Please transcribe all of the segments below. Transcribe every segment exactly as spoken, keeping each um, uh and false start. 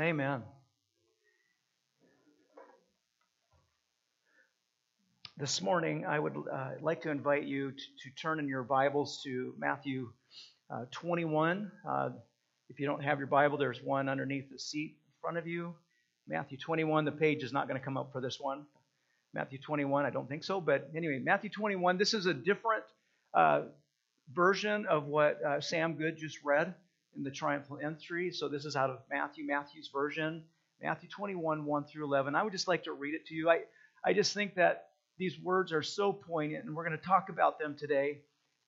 Amen. This morning, I would uh, like to invite you to, to turn in your Bibles to Matthew uh, twenty-one. Uh, if you don't have your Bible, there's one underneath the seat in front of you. Matthew twenty-one, the page is not going to come up for this one. Matthew twenty-one, I don't think so. But anyway, Matthew twenty-one, this is a different uh, version of what uh, Sam Good just read in the triumphal entry. So this is out of Matthew, Matthew's version, Matthew twenty-one, one through eleven. I would just like to read it to you. I, I just think that these words are so poignant, and we're going to talk about them today.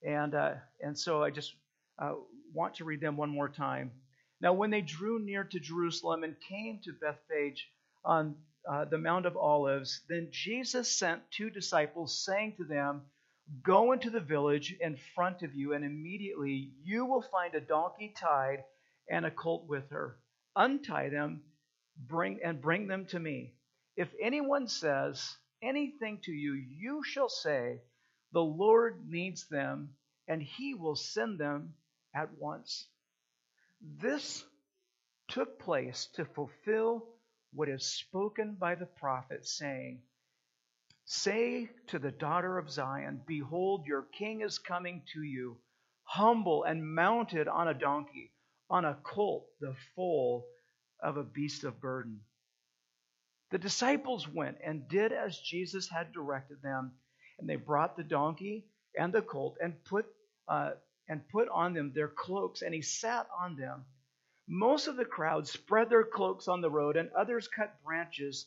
And, uh, and so I just uh, want to read them one more time. Now, when they drew near to Jerusalem and came to Bethphage on uh, the Mount of Olives, then Jesus sent two disciples, saying to them, "Go into the village in front of you, and immediately you will find a donkey tied and a colt with her. Untie them, bring and bring them to me. If anyone says anything to you, you shall say, 'The Lord needs them,' and he will send them at once." This took place to fulfill what is spoken by the prophet, saying, "Say to the daughter of Zion, 'Behold, your king is coming to you, humble and mounted on a donkey, on a colt, the foal of a beast of burden.'" The disciples went and did as Jesus had directed them, and they brought the donkey and the colt and put uh, and put on them their cloaks, and he sat on them. Most of the crowd spread their cloaks on the road, and others cut branches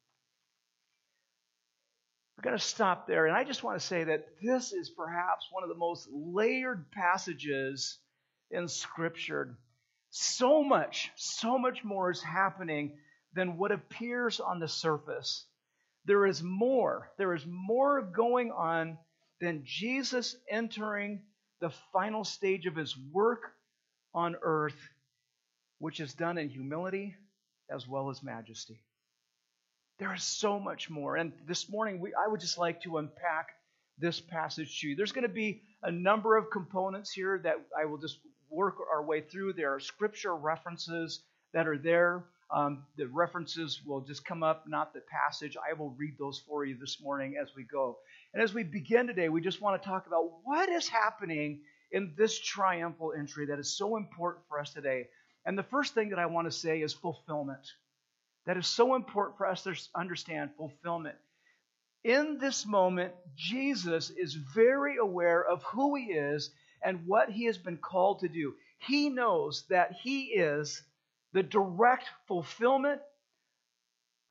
We're going to stop there, and I just want to say that this is perhaps one of the most layered passages in Scripture. So much, so much more is happening than what appears on the surface. There is more. There is more going on than Jesus entering the final stage of his work on earth, which is done in humility as well as majesty. There is so much more. And this morning, we, I would just like to unpack this passage to you. There's going to be a number of components here that I will just work our way through. There are scripture references that are there. Um, the references will just come up, not the passage. I will read those for you this morning as we go. And as we begin today, we just want to talk about what is happening in this triumphal entry that is so important for us today. And the first thing that I want to say is fulfillment. That is so important for us to understand fulfillment. In this moment, Jesus is very aware of who he is and what he has been called to do. He knows that he is the direct fulfillment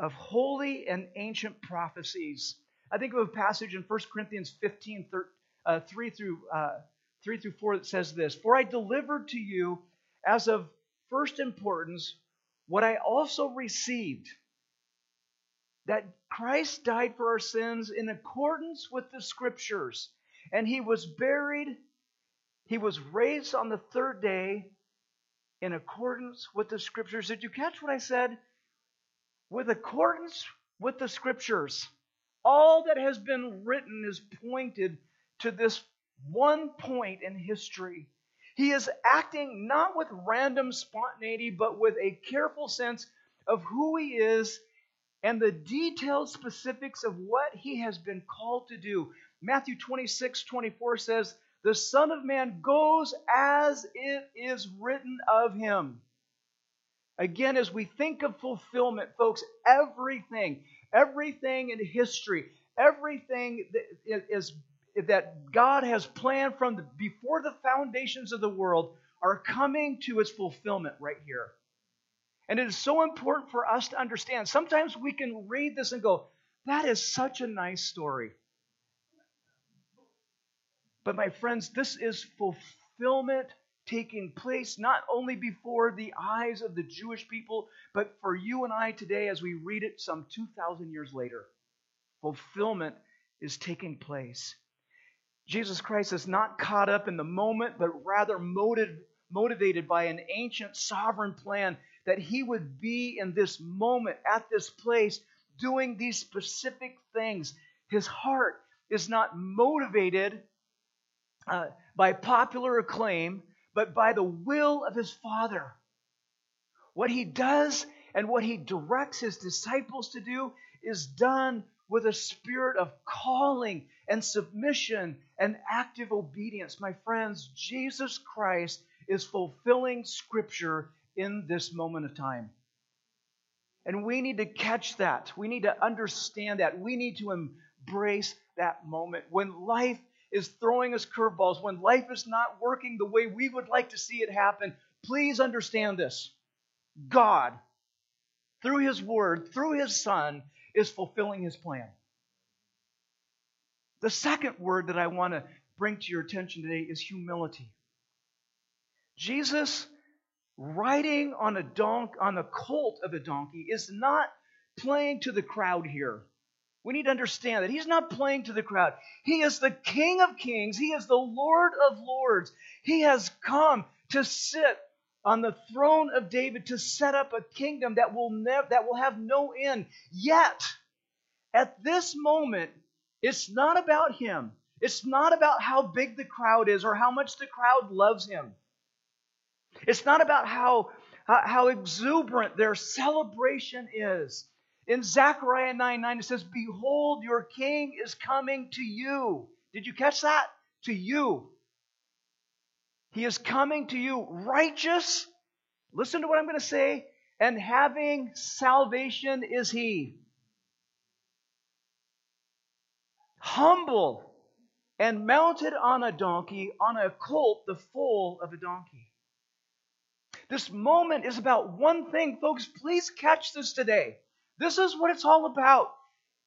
of holy and ancient prophecies. I think of a passage in First Corinthians fifteen, uh, three through uh, three through four that says this, "For I delivered to you as of first importance what I also received, that Christ died for our sins in accordance with the Scriptures, and he was buried, he was raised on the third day in accordance with the Scriptures." Did you catch what I said? With accordance with the Scriptures. All that has been written is pointed to this one point in history. He is acting not with random spontaneity, but with a careful sense of who he is and the detailed specifics of what he has been called to do. Matthew twenty-six twenty-four says, "The Son of Man goes as it is written of him." Again, as we think of fulfillment, folks, everything, everything in history, everything that is that God has planned from the, before the foundations of the world are coming to its fulfillment right here. And it is so important for us to understand. Sometimes we can read this and go, "That is such a nice story." But my friends, this is fulfillment taking place not only before the eyes of the Jewish people, but for you and I today as we read it some two thousand years later. Fulfillment is taking place. Jesus Christ is not caught up in the moment, but rather motive, motivated by an ancient sovereign plan that he would be in this moment, at this place, doing these specific things. His heart is not motivated uh, by popular acclaim, but by the will of his Father. What he does and what he directs his disciples to do is done with a spirit of calling and submission and active obedience. My friends, Jesus Christ is fulfilling Scripture in this moment of time. And we need to catch that. We need to understand that. We need to embrace that moment. When life is throwing us curveballs, when life is not working the way we would like to see it happen, please understand this. God, through His Word, through His Son, is fulfilling His plan. The second word that I want to bring to your attention today is humility. Jesus riding on a donk on the colt of a donkey is not playing to the crowd here. We need to understand that he's not playing to the crowd. He is the King of Kings. He is the Lord of Lords. He has come to sit on the throne of David to set up a kingdom that will never that will have no end. Yet, at this moment, it's not about him. It's not about how big the crowd is or how much the crowd loves him. It's not about how, how, how exuberant their celebration is. In Zechariah nine nine, it says, "Behold, your king is coming to you." Did you catch that? To you. He is coming to you, righteous. Listen to what I'm going to say. And having salvation is he. Humble and mounted on a donkey, on a colt, the foal of a donkey. This moment is about one thing, folks. Please catch this today. This is what it's all about.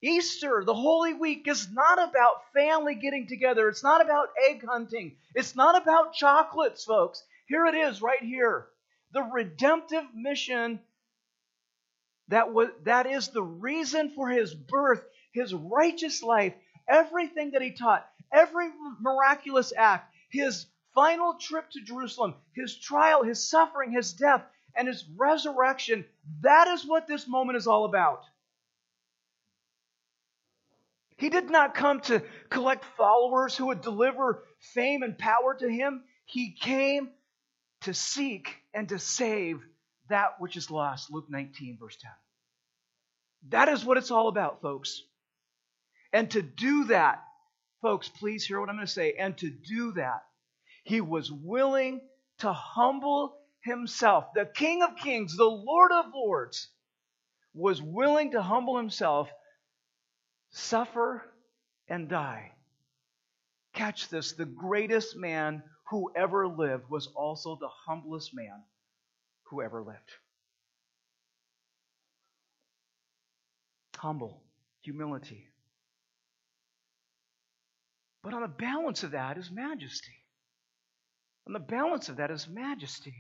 Easter, the Holy Week, is not about family getting together. It's not about egg hunting. It's not about chocolates, folks. Here it is right here. The redemptive mission that was, that is the reason for his birth, his righteous life, everything that he taught, every miraculous act, his final trip to Jerusalem, his trial, his suffering, his death, and his resurrection. That is what this moment is all about. He did not come to collect followers who would deliver fame and power to him. He came to seek and to save that which is lost. Luke nineteen, verse ten. That is what it's all about, folks. And to do that, folks, please hear what I'm going to say. And to do that, he was willing to humble himself. The King of Kings, the Lord of Lords, was willing to humble himself, suffer, and die. Catch this. The greatest man who ever lived was also the humblest man who ever lived. Humble, humility. But on the balance of that is majesty. And the balance of that is majesty.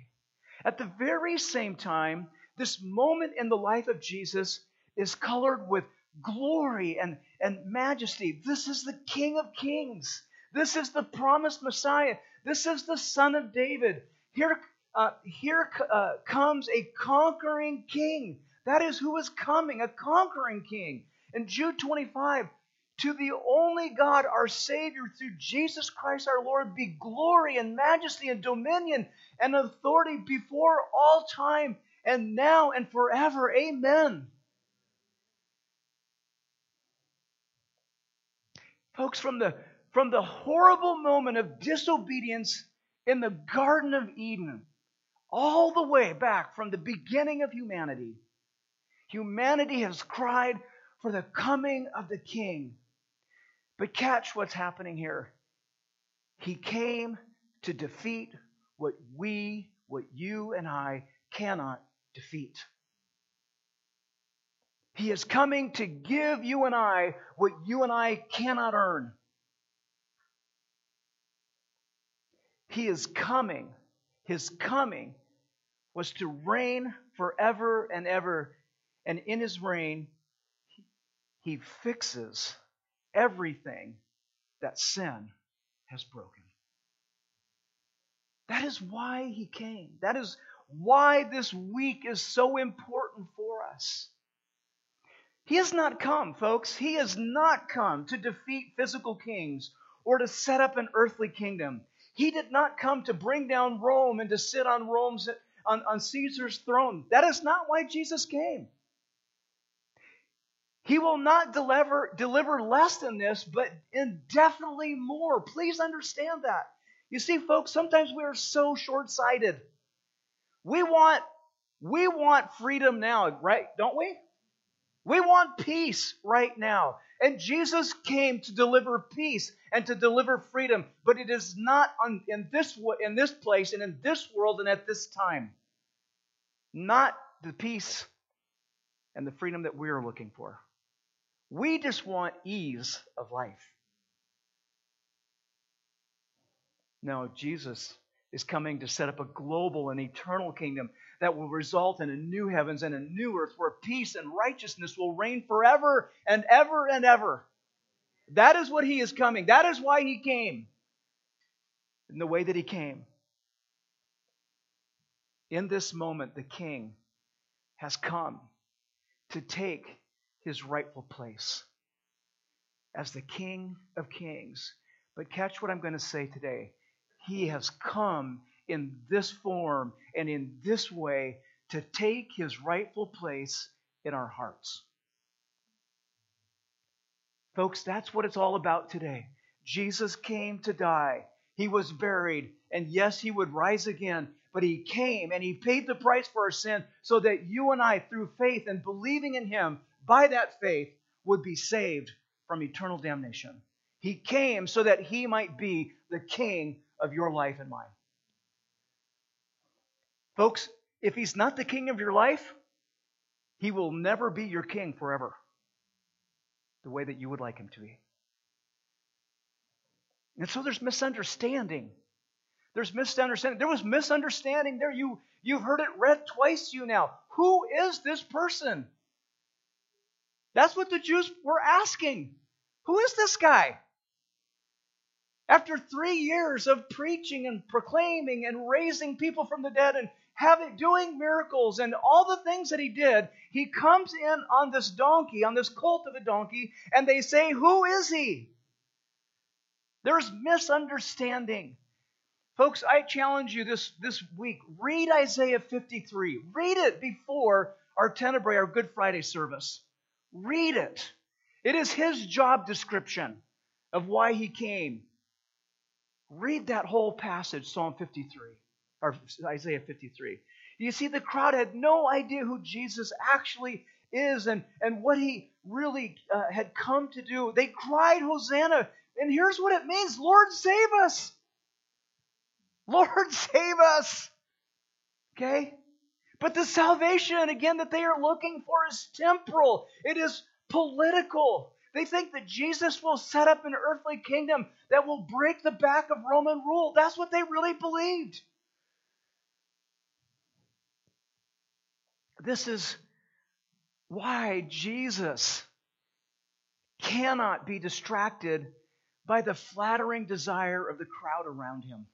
At the very same time, this moment in the life of Jesus is colored with glory and, and majesty. This is the King of Kings. This is the promised Messiah. This is the Son of David. Here, uh, here uh, comes a conquering king. That is who is coming, a conquering king. In Jude twenty-five, "To the only God, our Savior, through Jesus Christ our Lord, be glory and majesty and dominion and authority before all time and now and forever. Amen." Folks, from the, from the horrible moment of disobedience in the Garden of Eden, all the way back from the beginning of humanity, humanity has cried for the coming of the King. But catch what's happening here. He came to defeat what we, what you and I cannot defeat. He is coming to give you and I what you and I cannot earn. He is coming His coming was to reign forever and ever. And in his reign, he fixes everything that sin has broken. That is why he came. That is why this week is so important for us. He has not come, folks. He has not come to defeat physical kings or to set up an earthly kingdom. He did not come to bring down Rome and to sit on Rome's on, on Caesar's throne. That is not why Jesus came. He will not deliver, deliver less than this, but indefinitely more. Please understand that. You see, folks, sometimes we are so short-sighted. We want, we want freedom now, right? Don't we? We want peace right now. And Jesus came to deliver peace and to deliver freedom. But it is not on, in this in this place and in this world and at this time. Not the peace and the freedom that we are looking for. We just want ease of life. No, Jesus is coming to set up a global and eternal kingdom that will result in a new heavens and a new earth where peace and righteousness will reign forever and ever and ever. That is what he is coming. That is why he came in the way that he came. In this moment, the king has come to take his rightful place as the King of Kings. But catch what I'm going to say today. He has come in this form and in this way to take his rightful place in our hearts. Folks, that's what it's all about today. Jesus came to die. He was buried. And yes, he would rise again. But he came and he paid the price for our sin so that you and I, through faith and believing in him, by that faith, would be saved from eternal damnation. He came so that he might be the king of your life and mine. Folks, if he's not the king of your life, he will never be your king forever, the way that you would like him to be. And so there's misunderstanding. There's misunderstanding. There was misunderstanding there. You, you've heard it read twice to you now. Who is this person? That's what the Jews were asking. Who is this guy? After three years of preaching and proclaiming and raising people from the dead and having doing miracles and all the things that he did, he comes in on this donkey, on this colt of a donkey, and they say, who is he? There's misunderstanding. Folks, I challenge you this, this week, read Isaiah fifty-three. Read it before our Tenebrae, our Good Friday service. Read it. It is his job description of why he came. Read that whole passage, Psalm fifty-three, or Isaiah fifty-three. You see, the crowd had no idea who Jesus actually is and, and what he really uh, had come to do. They cried, Hosanna. And here's what it means, Lord, save us. Lord, save us. Okay? But the salvation, again, that they are looking for is temporal. It is political. They think that Jesus will set up an earthly kingdom that will break the back of Roman rule. That's what they really believed. This is why Jesus cannot be distracted by the flattering desire of the crowd around him.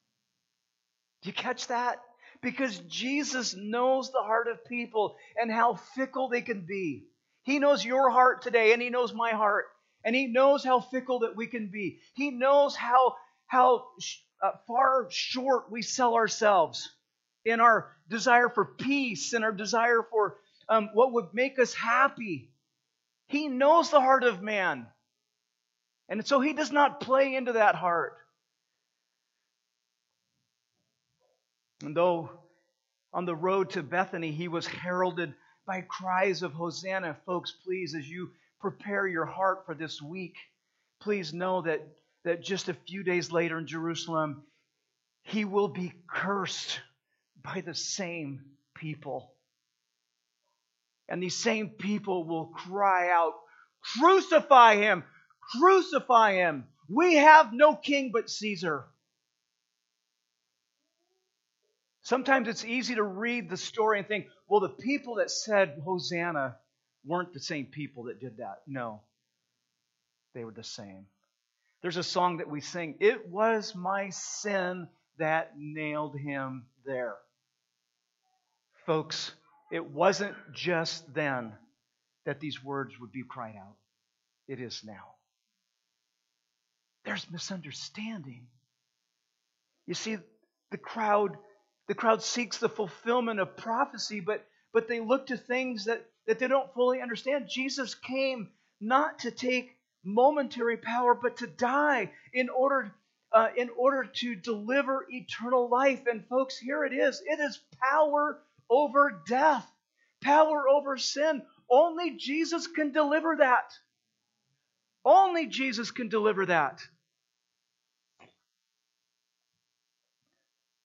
Do you catch that? Because Jesus knows the heart of people and how fickle they can be. He knows your heart today, and he knows my heart. And he knows how fickle that we can be. He knows how, how sh- uh, far short we sell ourselves in our desire for peace and our desire for um, what would make us happy. He knows the heart of man. And so he does not play into that heart. And though on the road to Bethany he was heralded by cries of Hosanna, folks, please, as you prepare your heart for this week, please know that, that just a few days later in Jerusalem, he will be cursed by the same people. And these same people will cry out, crucify him, crucify him. We have no king but Caesar. Sometimes it's easy to read the story and think, well, the people that said Hosanna weren't the same people that did that. No, they were the same. There's a song that we sing, "It was my sin that nailed him there." Folks, it wasn't just then that these words would be cried out. It is now. There's misunderstanding. You see, the crowd, the crowd seeks the fulfillment of prophecy, but, but they look to things that, that they don't fully understand. Jesus came not to take momentary power, but to die in order, uh, in order to deliver eternal life. And folks, here it is. It is power over death, power over sin. Only Jesus can deliver that. Only Jesus can deliver that.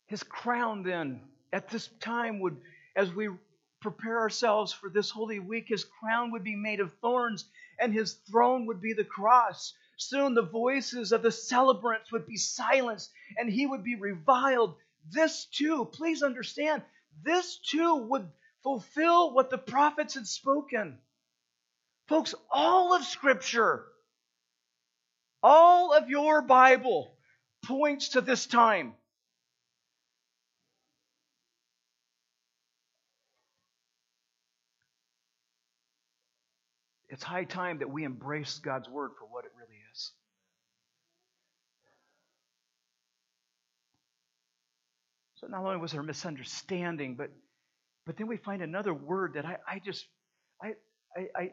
His crown then, at this time, would, as we prepare ourselves for this Holy Week, his crown would be made of thorns, and his throne would be the cross. Soon the voices of the celebrants would be silenced, and he would be reviled. This too, please understand, this too would fulfill what the prophets had spoken. Folks, all of Scripture, all of your Bible points to this time. It's high time that we embrace God's Word for what it really is. So not only was there misunderstanding, but, but then we find another word that I, I just... I. I, I,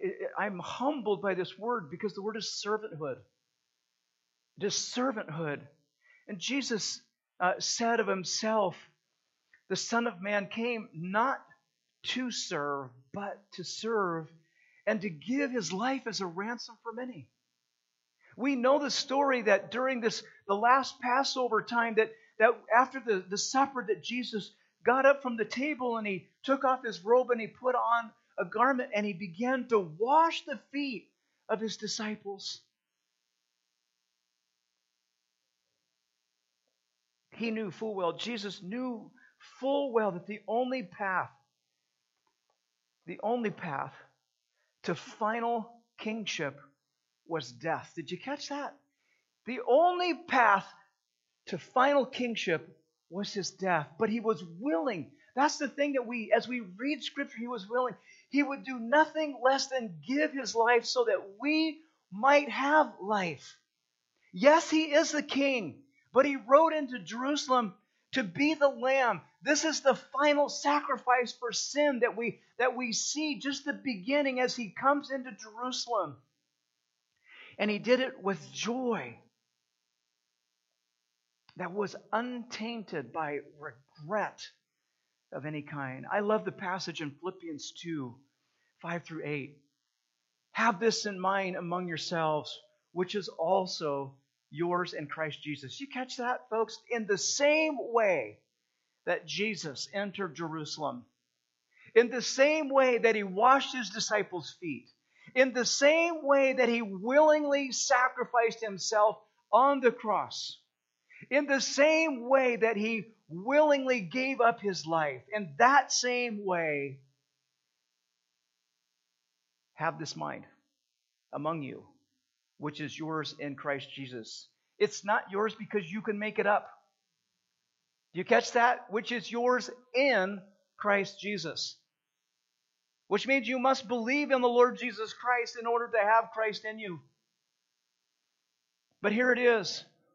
I'm humbled by this word, because the word is servanthood. It is servanthood. And Jesus uh, said of himself, the Son of Man came not to serve, but to serve, and to give his life as a ransom for many. We know the story that during this, the last Passover time, that, that after the, the supper, that Jesus got up from the table and he took off his robe and he put on a garment, and he began to wash the feet of his disciples. He knew full well, Jesus knew full well that the only path, the only path to final kingship was death. Did you catch that? The only path to final kingship was his death, but he was willing. That's the thing that we, as we read Scripture, he was willing. He would do nothing less than give his life so that we might have life. Yes, he is the king, but he rode into Jerusalem to be the lamb. This is the final sacrifice for sin that we, that we see just the beginning as he comes into Jerusalem. And he did it with joy that was untainted by regret of any kind. I love the passage in Philippians two, five through eight. Have this in mind among yourselves, which is also yours in Christ Jesus. You catch that, folks? In the same way that Jesus entered Jerusalem, in the same way that he washed his disciples' feet, in the same way that he willingly sacrificed himself on the cross, in the same way that he willingly gave up his life, in that same way, have this mind among you, which is yours in Christ Jesus. It's not yours because you can make it up. Do you catch that? Which is yours in Christ Jesus. Which means you must believe in the Lord Jesus Christ in order to have Christ in you. But here it is.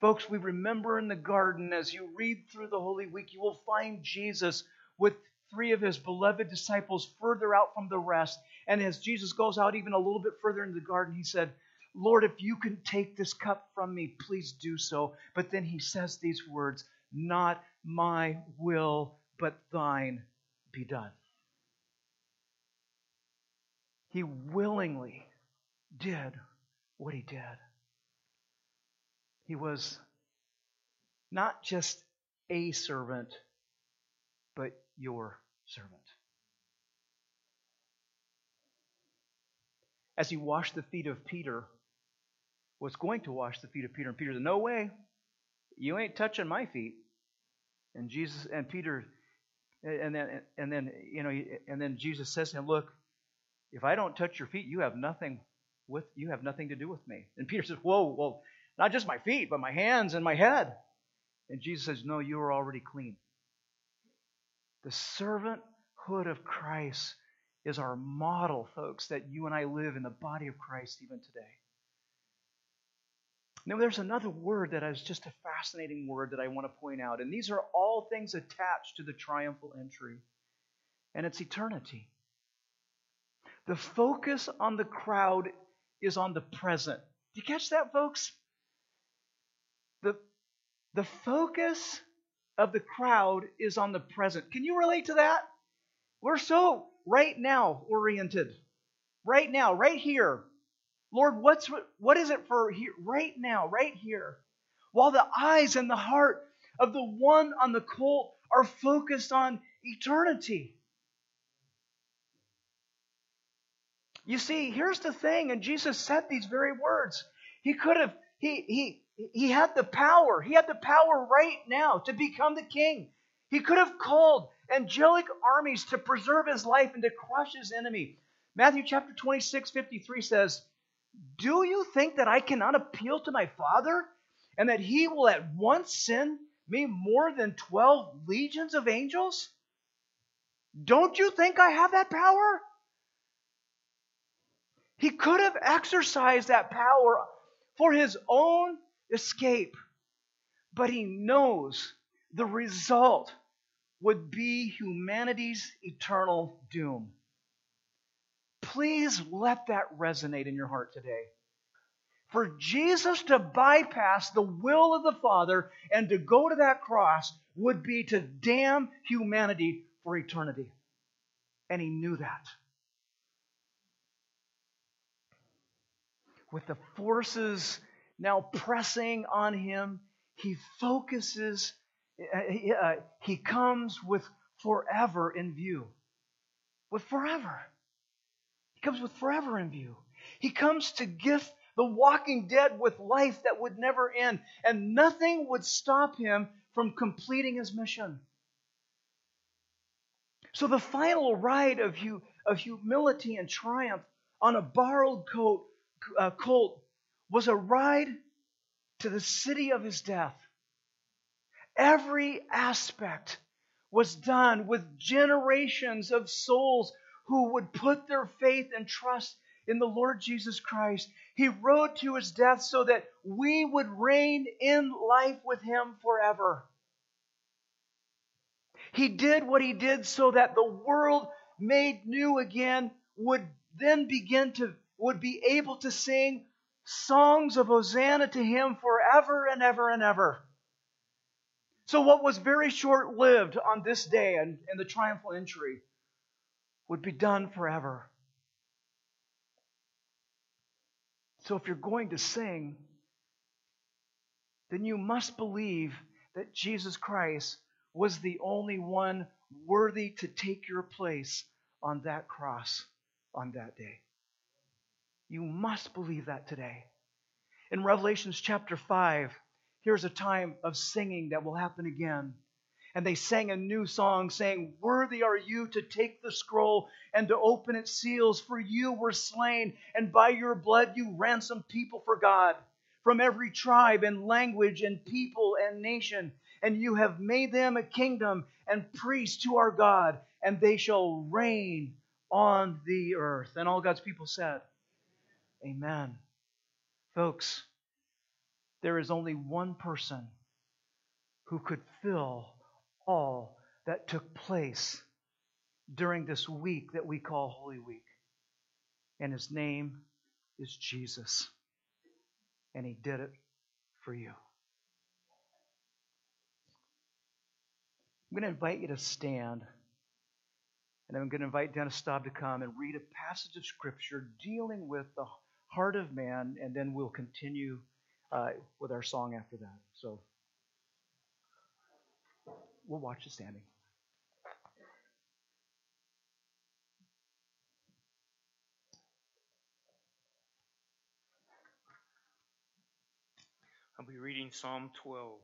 Folks, we remember in the garden, as you read through the Holy Week, you will find Jesus with three of his beloved disciples further out from the rest. And as Jesus goes out even a little bit further into the garden, he said, Lord, if you can take this cup from me, please do so. But then he says these words, not my will, but thine be done. He willingly did what he did. He was not just a servant, but your servant. As he washed the feet of Peter, was going to wash the feet of Peter, and Peter said, "No way, you ain't touching my feet." And Jesus and Peter, and then and then you know, and then Jesus says to him, "Look, if I don't touch your feet, you have nothing with you have nothing to do with me." And Peter says, "Whoa, well, not just my feet, but my hands and my head." And Jesus says, "No, you are already clean." The servanthood of Christ is our model, folks, that you and I live in the body of Christ even today. Now, there's another word that is just a fascinating word that I want to point out, and these are all things attached to the triumphal entry, and it's eternity. The focus on the crowd is on the present. Do you catch that, folks? The, the focus of the crowd is on the present. Can you relate to that? We're so right now oriented. Right now, right here. Lord, what's what is it for here, right now, right here? While the eyes and the heart of the one on the colt are focused on eternity. You see, here's the thing, and Jesus said these very words. He could have, he he he had the power. He had the power right now to become the king. He could have called angelic armies to preserve his life and to crush his enemy. Matthew chapter twenty-six fifty-three says, "Do you think that I cannot appeal to my Father, and that he will at once send me more than twelve legions of angels? Don't you think I have that power?" He could have exercised that power for his own escape, but he knows the result would be humanity's eternal doom. Please let that resonate in your heart today. For Jesus to bypass the will of the Father and to go to that cross would be to damn humanity for eternity. And he knew that. With the forces now pressing on him, he focuses, he comes with forever in view. With forever. He comes with forever in view. He comes to gift the walking dead with life that would never end, and nothing would stop him from completing his mission. So the final ride of hu- of humility and triumph on a borrowed coat, uh, colt was a ride to the city of his death. Every aspect was done with generations of souls who would put their faith and trust in the Lord Jesus Christ. He rode to his death so that we would reign in life with him forever. He did what he did so that the world made new again would then begin to, would be able to sing songs of Hosanna to him forever and ever and ever. So what was very short-lived on this day and in the triumphal entry would be done forever. So if you're going to sing, then you must believe that Jesus Christ was the only one worthy to take your place on that cross on that day. You must believe that today. In Revelation chapter five, here's a time of singing that will happen again. And they sang a new song saying, "Worthy are you to take the scroll and to open its seals, for you were slain, and by your blood you ransomed people for God from every tribe and language and people and nation. And you have made them a kingdom and priests to our God, and they shall reign on the earth." And all God's people said, "Amen." Folks, there is only one person who could fill all that took place during this week that we call Holy Week. And his name is Jesus. And he did it for you. I'm going to invite you to stand. And I'm going to invite Dennis Staub to come and read a passage of Scripture dealing with the heart of man, and then we'll continue uh, with our song after that. So we'll watch it standing. I'll be reading Psalm twelve.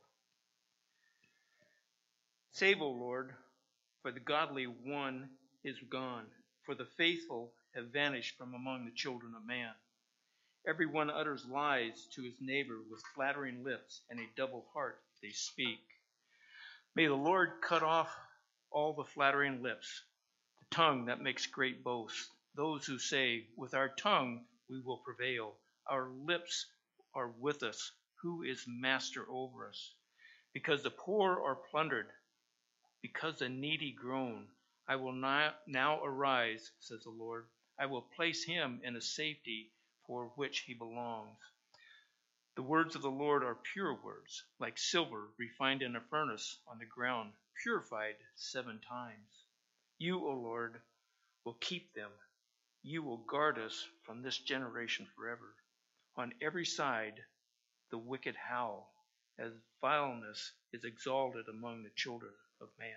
Save, O Lord, for the godly one is gone, for the faithful have vanished from among the children of man. Everyone utters lies to his neighbor with flattering lips, and a double heart they speak. May the Lord cut off all the flattering lips, the tongue that makes great boasts, those who say, with our tongue we will prevail, our lips are with us. Who is master over us? Because the poor are plundered, because the needy groan. I will not now arise, says the Lord. I will place him in a safety for which he belongs. The words of the Lord are pure words, like silver refined in a furnace on the ground, purified seven times. You, O Lord, will keep them. You will guard us from this generation forever. On every side, the wicked howl, as vileness is exalted among the children of man.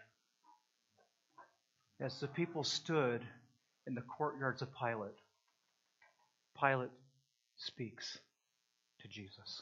As the people stood in the courtyards of Pilate, Pilate speaks to Jesus.